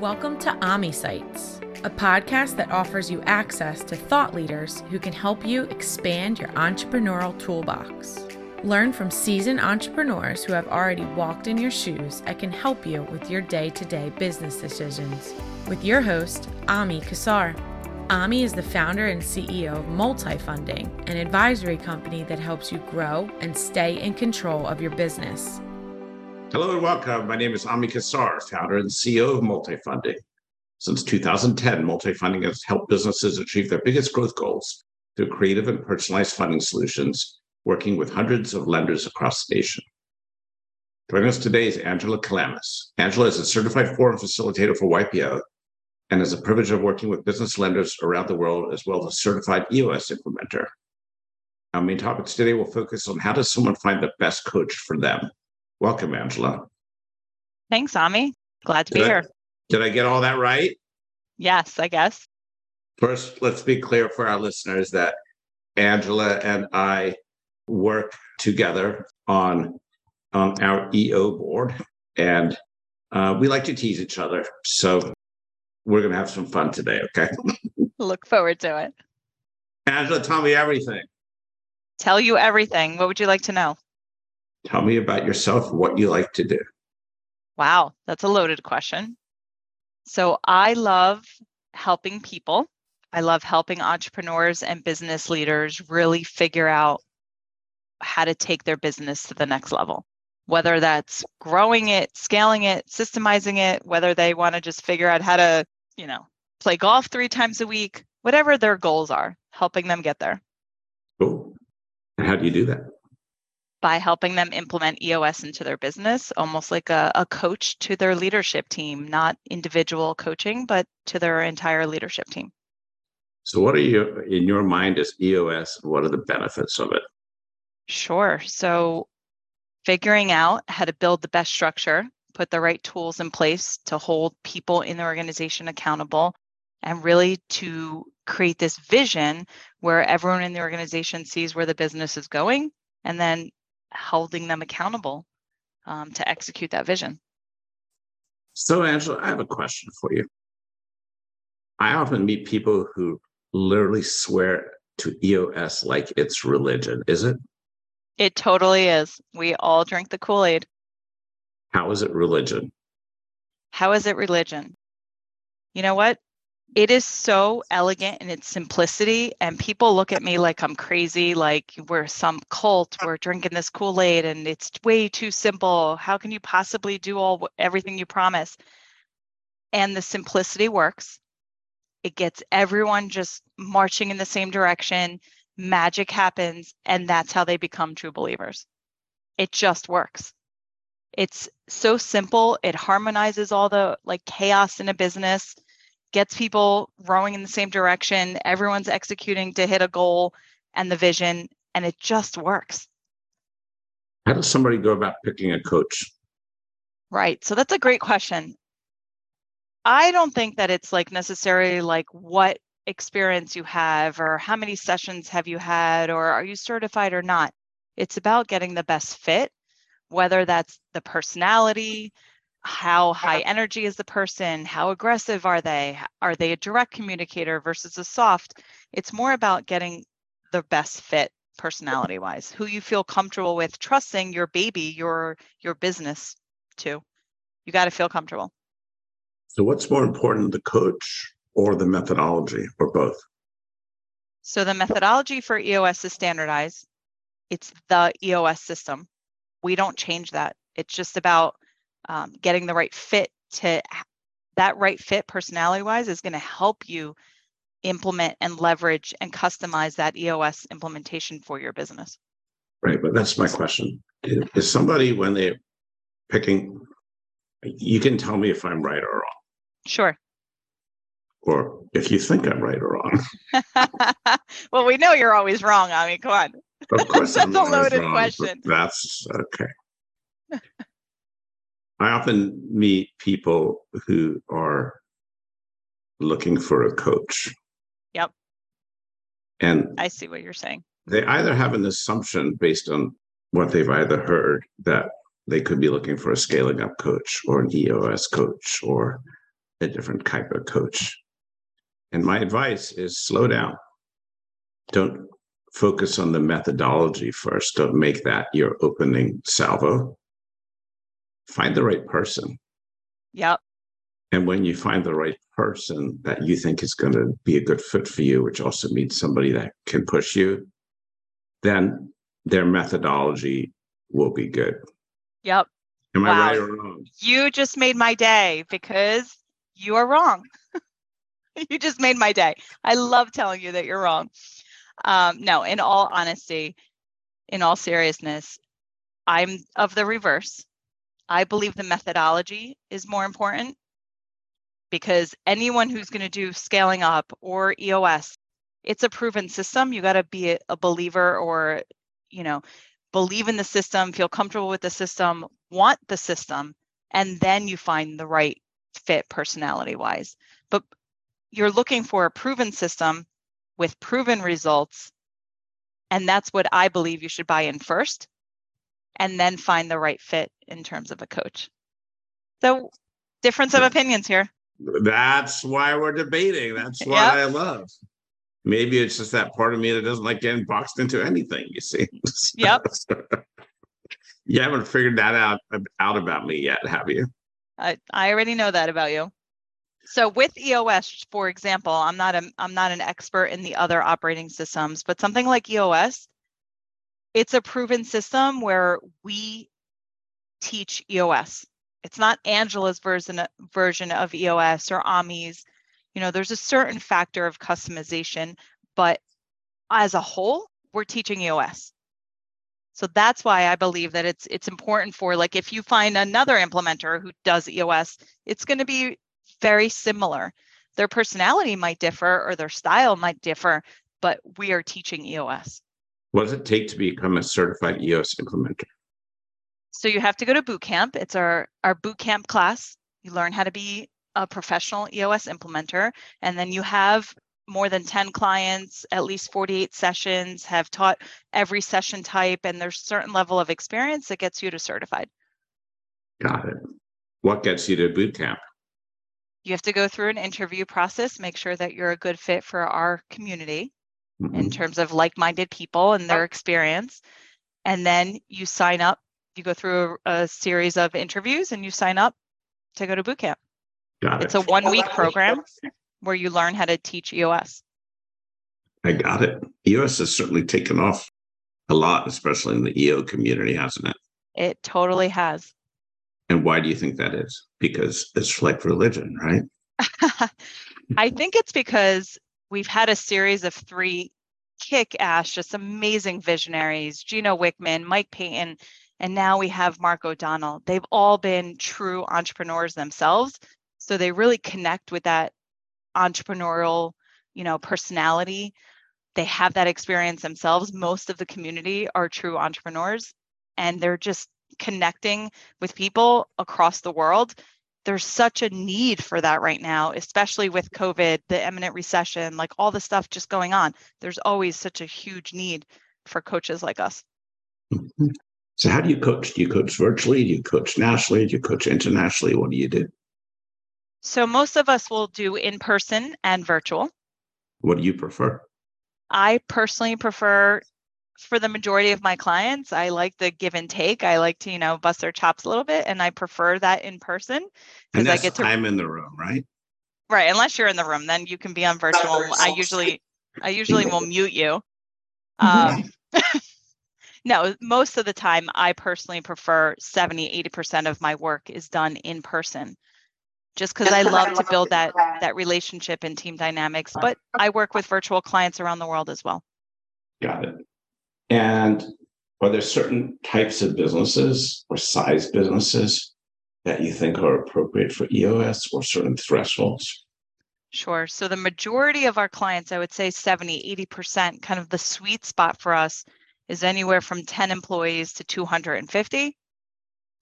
Welcome to Ami Sites, a podcast that offers you access to thought leaders who can help you expand your entrepreneurial toolbox. Learn from seasoned entrepreneurs who have already walked in your shoes and can help you with your day-to-day business decisions. With your host, Ami Kassar. Ami is the founder and CEO of Multifunding, an advisory company that helps you grow and stay in control of your business. Hello and welcome. My name is Ami Kassar, founder and CEO of Multifunding. Since 2010, Multifunding has helped businesses achieve their biggest growth goals through creative and personalized funding solutions, working with hundreds of lenders across the nation. Joining us today is Angela Kalamis. Angela is a certified forum facilitator for YPO and has the privilege of working with business lenders around the world, as well as a certified EOS implementer. Our main topics today will focus on how does someone find the best coach for them. Welcome, Angela. Thanks, Ami. Glad to be here. Did I get all that right? Yes, I guess. First, let's be clear for our listeners that Angela and I work together on our EO board, and we like to tease each other. So we're going to have some fun today, okay? Look forward to it. Angela, tell me everything. Tell you everything. What would you like to know? Tell me about yourself, what you like to do. Wow, that's a loaded question. So I love helping people. I love helping entrepreneurs and business leaders really figure out how to take their business to the next level, whether that's growing it, scaling it, systemizing it, whether they want to just figure out how to, play golf 3 times a week, whatever their goals are, helping them get there. Cool. And how do you do that? By helping them implement EOS into their business, almost like a coach to their leadership team, not individual coaching, but to their entire leadership team. So what are you, in your mind, is EOS? What are the benefits of it? Sure. So figuring out how to build the best structure, put the right tools in place to hold people in the organization accountable, and really to create this vision where everyone in the organization sees where the business is going, and then holding them accountable to execute that vision. So, Angela, I have a question for you. I often meet people who literally swear to EOS like it's religion. Is it? It totally is. We all drink the Kool-Aid. How is it religion? How is it religion? You know what? It is so elegant in its simplicity, and people look at me like I'm crazy, like we're some cult, we're drinking this Kool-Aid, and it's way too simple. How can you possibly do everything you promise? And the simplicity works. It gets everyone just marching in the same direction. Magic happens, and that's how they become true believers. It just works. It's so simple. It harmonizes all the chaos in a business. Gets people rowing in the same direction. Everyone's executing to hit a goal and the vision, and it just works. How does somebody go about picking a coach? Right. So that's a great question. I don't think that it's necessarily what experience you have or how many sessions have you had or are you certified or not. It's about getting the best fit, whether that's the personality, how high energy is the person? How aggressive are they? Are they a direct communicator versus a soft? It's more about getting the best fit personality-wise, who you feel comfortable with trusting your baby, your business to. You got to feel comfortable. So what's more important, the coach or the methodology or both? So the methodology for EOS is standardized. It's the EOS system. We don't change that. It's just about getting the right fit personality-wise is going to help you implement and leverage and customize that EOS implementation for your business. Right, but that's my question. Is somebody, when they're picking, you can tell me if I'm right or wrong. Sure. Or if you think I'm right or wrong. Well, we know you're always wrong, Ami. Come on. Of course I'm always wrong. That's a loaded question. That's okay. I often meet people who are looking for a coach. Yep. And I see what you're saying. They either have an assumption based on what they've either heard that they could be looking for a scaling up coach or an EOS coach or a different type of coach. And my advice is slow down. Don't focus on the methodology first. Don't make that your opening salvo. Find the right person. Yep. And when you find the right person that you think is going to be a good fit for you, which also means somebody that can push you, then their methodology will be good. Yep. Am I right or wrong? You just made my day because you are wrong. You just made my day. I love telling you that you're wrong. No, in all honesty, in all seriousness, I'm of the reverse. I believe the methodology is more important because anyone who's going to do scaling up or EOS, it's a proven system. You got to be a believer or, you know, believe in the system, feel comfortable with the system, want the system, and then you find the right fit personality-wise. But you're looking for a proven system with proven results, and that's what I believe you should buy in first, and then find the right fit in terms of a coach. So, difference of opinions here. That's why we're debating. That's what I love. Maybe it's just that part of me that doesn't like getting boxed into anything, you see. Yep. You haven't figured that out about me yet, have you? I already know that about you. So with EOS, for example, I'm not an expert in the other operating systems, but something like EOS, it's a proven system where we teach EOS. It's not Angela's version of EOS or Ami's. You know, there's a certain factor of customization, but as a whole, we're teaching EOS. So that's why I believe that it's important for, like, if you find another implementer who does EOS, it's going to be very similar. Their personality might differ or their style might differ, but we are teaching EOS. What does it take to become a certified EOS implementer? So you have to go to boot camp. It's our boot camp class. You learn how to be a professional EOS implementer, and then you have more than 10 clients, at least 48 sessions, have taught every session type, and there's a certain level of experience that gets you to certified. Got it. What gets you to boot camp? You have to go through an interview process, make sure that you're a good fit for our community in terms of like-minded people and their experience. And then you sign up, you go through a series of interviews and you sign up to go to boot camp. Got it. It's a one-week program where you learn how to teach EOS. I got it. EOS has certainly taken off a lot, especially in the EO community, hasn't it? It totally has. And why do you think that is? Because it's like religion, right? I think it's because we've had a series of three kick-ass, just amazing visionaries, Gino Wickman, Mike Payton, and now we have Mark O'Donnell. They've all been true entrepreneurs themselves. So they really connect with that entrepreneurial, you know, personality. They have that experience themselves. Most of the community are true entrepreneurs, and they're just connecting with people across the world. There's such a need for that right now, especially with COVID, the imminent recession, like all the stuff just going on. There's always such a huge need for coaches like us. Mm-hmm. So how do you coach? Do you coach virtually? Do you coach nationally? Do you coach internationally? What do you do? So most of us will do in-person and virtual. What do you prefer? I personally prefer, for the majority of my clients, I like the give and take. I like to, you know, bust their chops a little bit, and I prefer that in person. And that's time in the room, right? Right, unless you're in the room, then you can be on virtual. I usually will mute you. No, most of the time, I personally prefer 70, 80% of my work is done in person, just because I love to build that relationship and team dynamics. But I work with virtual clients around the world as well. Got it. And are there certain types of businesses or size businesses that you think are appropriate for EOS or certain thresholds? Sure. So the majority of our clients, I would say 70, 80%, kind of the sweet spot for us is anywhere from 10 employees to 250.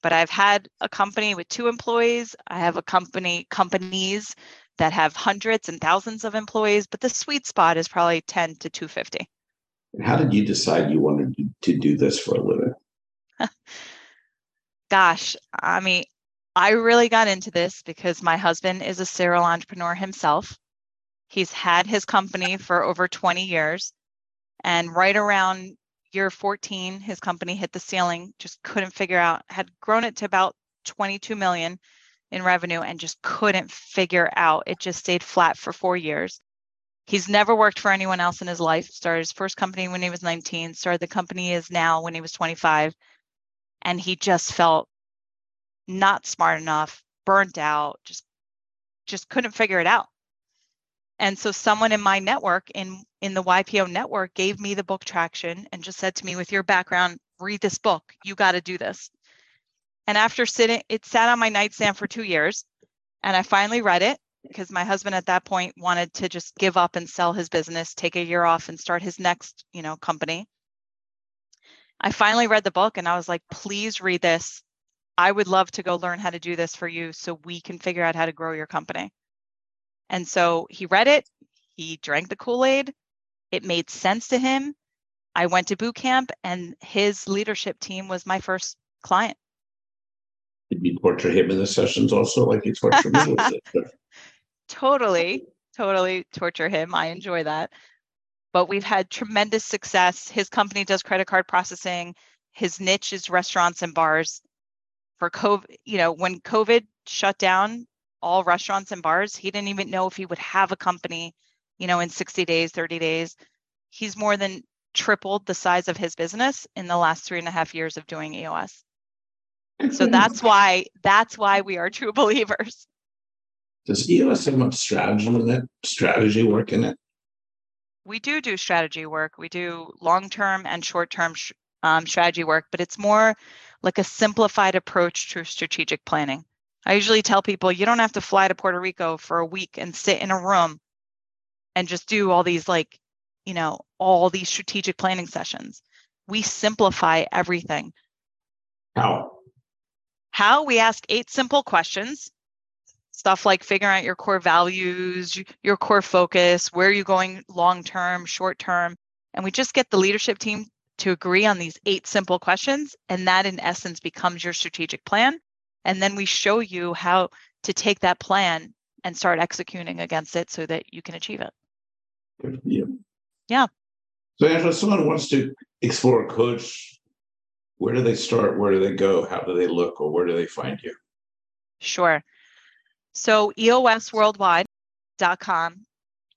But I've had a company with 2 employees. I have a companies that have hundreds and thousands of employees, but the sweet spot is probably 10 to 250. How did you decide you wanted to do this for a living? Gosh, I mean, I really got into this because my husband is a serial entrepreneur himself. He's had his company for over 20 years. And right around year 14, his company hit the ceiling, just couldn't figure out, had grown it to about 22 million in revenue and just couldn't figure out. It just stayed flat for 4 years. He's never worked for anyone else in his life. Started his first company when he was 19, started the company is now when he was 25. And he just felt not smart enough, burnt out, just couldn't figure it out. And so someone in my network, in the YPO network, gave me the book Traction and just said to me, with your background, read this book. You got to do this. And after sitting, it sat on my nightstand for 2 years. And I finally read it because my husband at that point wanted to just give up and sell his business, take a year off and start his next, company. I finally read the book and I was like, please read this. I would love to go learn how to do this for you so we can figure out how to grow your company. And so he read it, he drank the Kool-Aid, it made sense to him. I went to boot camp and his leadership team was my first client. Did you torture him in the sessions also like you torture me with it? Totally torture him. I enjoy that. But we've had tremendous success. His company does credit card processing. His niche is restaurants and bars. For COVID, when COVID shut down all restaurants and bars, he didn't even know if he would have a company, in 60 days, 30 days. He's more than tripled the size of his business in the last 3.5 years of doing EOS. So that's why we are true believers. Does EOS have much strategy work in it? We do strategy work. We do long-term and short-term strategy work, but it's more like a simplified approach to strategic planning. I usually tell people you don't have to fly to Puerto Rico for a week and sit in a room and just do all these all these strategic planning sessions. We simplify everything. How? We ask 8 simple questions, stuff like figuring out your core values, your core focus, where are you going long-term, short-term, and we just get the leadership team to agree on these 8 simple questions, and that in essence becomes your strategic plan. And then we show you how to take that plan and start executing against it so that you can achieve it. Good for you. Yeah. So Angela, if someone wants to explore a coach, where do they start? Where do they go? How do they look? Or where do they find you? Sure. So EOSWorldwide.com.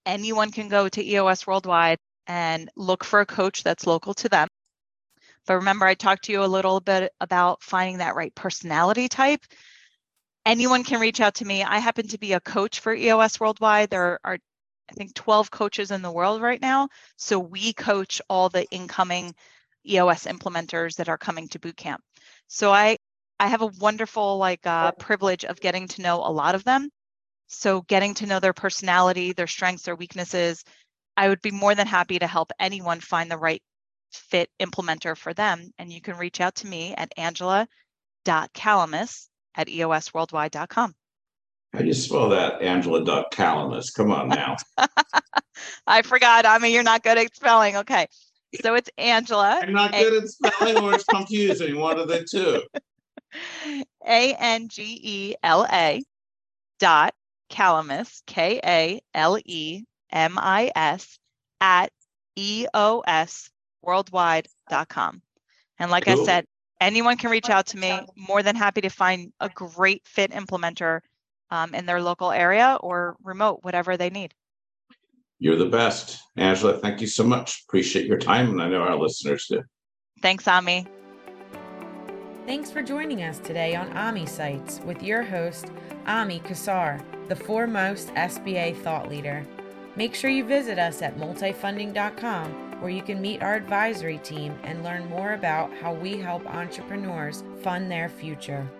Anyone can go to EOSWorldwide and look for a coach that's local to them. But remember, I talked to you a little bit about finding that right personality type. Anyone can reach out to me. I happen to be a coach for EOS Worldwide. There are, I think, 12 coaches in the world right now. So we coach all the incoming EOS implementers that are coming to boot camp. So I have a wonderful privilege of getting to know a lot of them. So getting to know their personality, their strengths, their weaknesses, I would be more than happy to help anyone find the right fit implementer for them. And you can reach out to me at angela.kalamis@eosworldwide.com. How do you spell that? Angela.Kalamis. Come on now. I forgot. I mean, you're not good at spelling. Okay. So it's Angela. I'm not good at spelling, or it's confusing. One of the two. ANGELA.Kalamis, KALEMIS @EOSWorldwide.com. And like I said, anyone can reach out to me. More than happy to find a great fit implementer in their local area or remote, whatever they need. You're the best. Angela, thank you so much. Appreciate your time, and I know our listeners do. Thanks, Ami. Thanks for joining us today on Ami Sites with your host, Ami Kassar, the foremost SBA thought leader. Make sure you visit us at multifunding.com, where you can meet our advisory team and learn more about how we help entrepreneurs fund their future.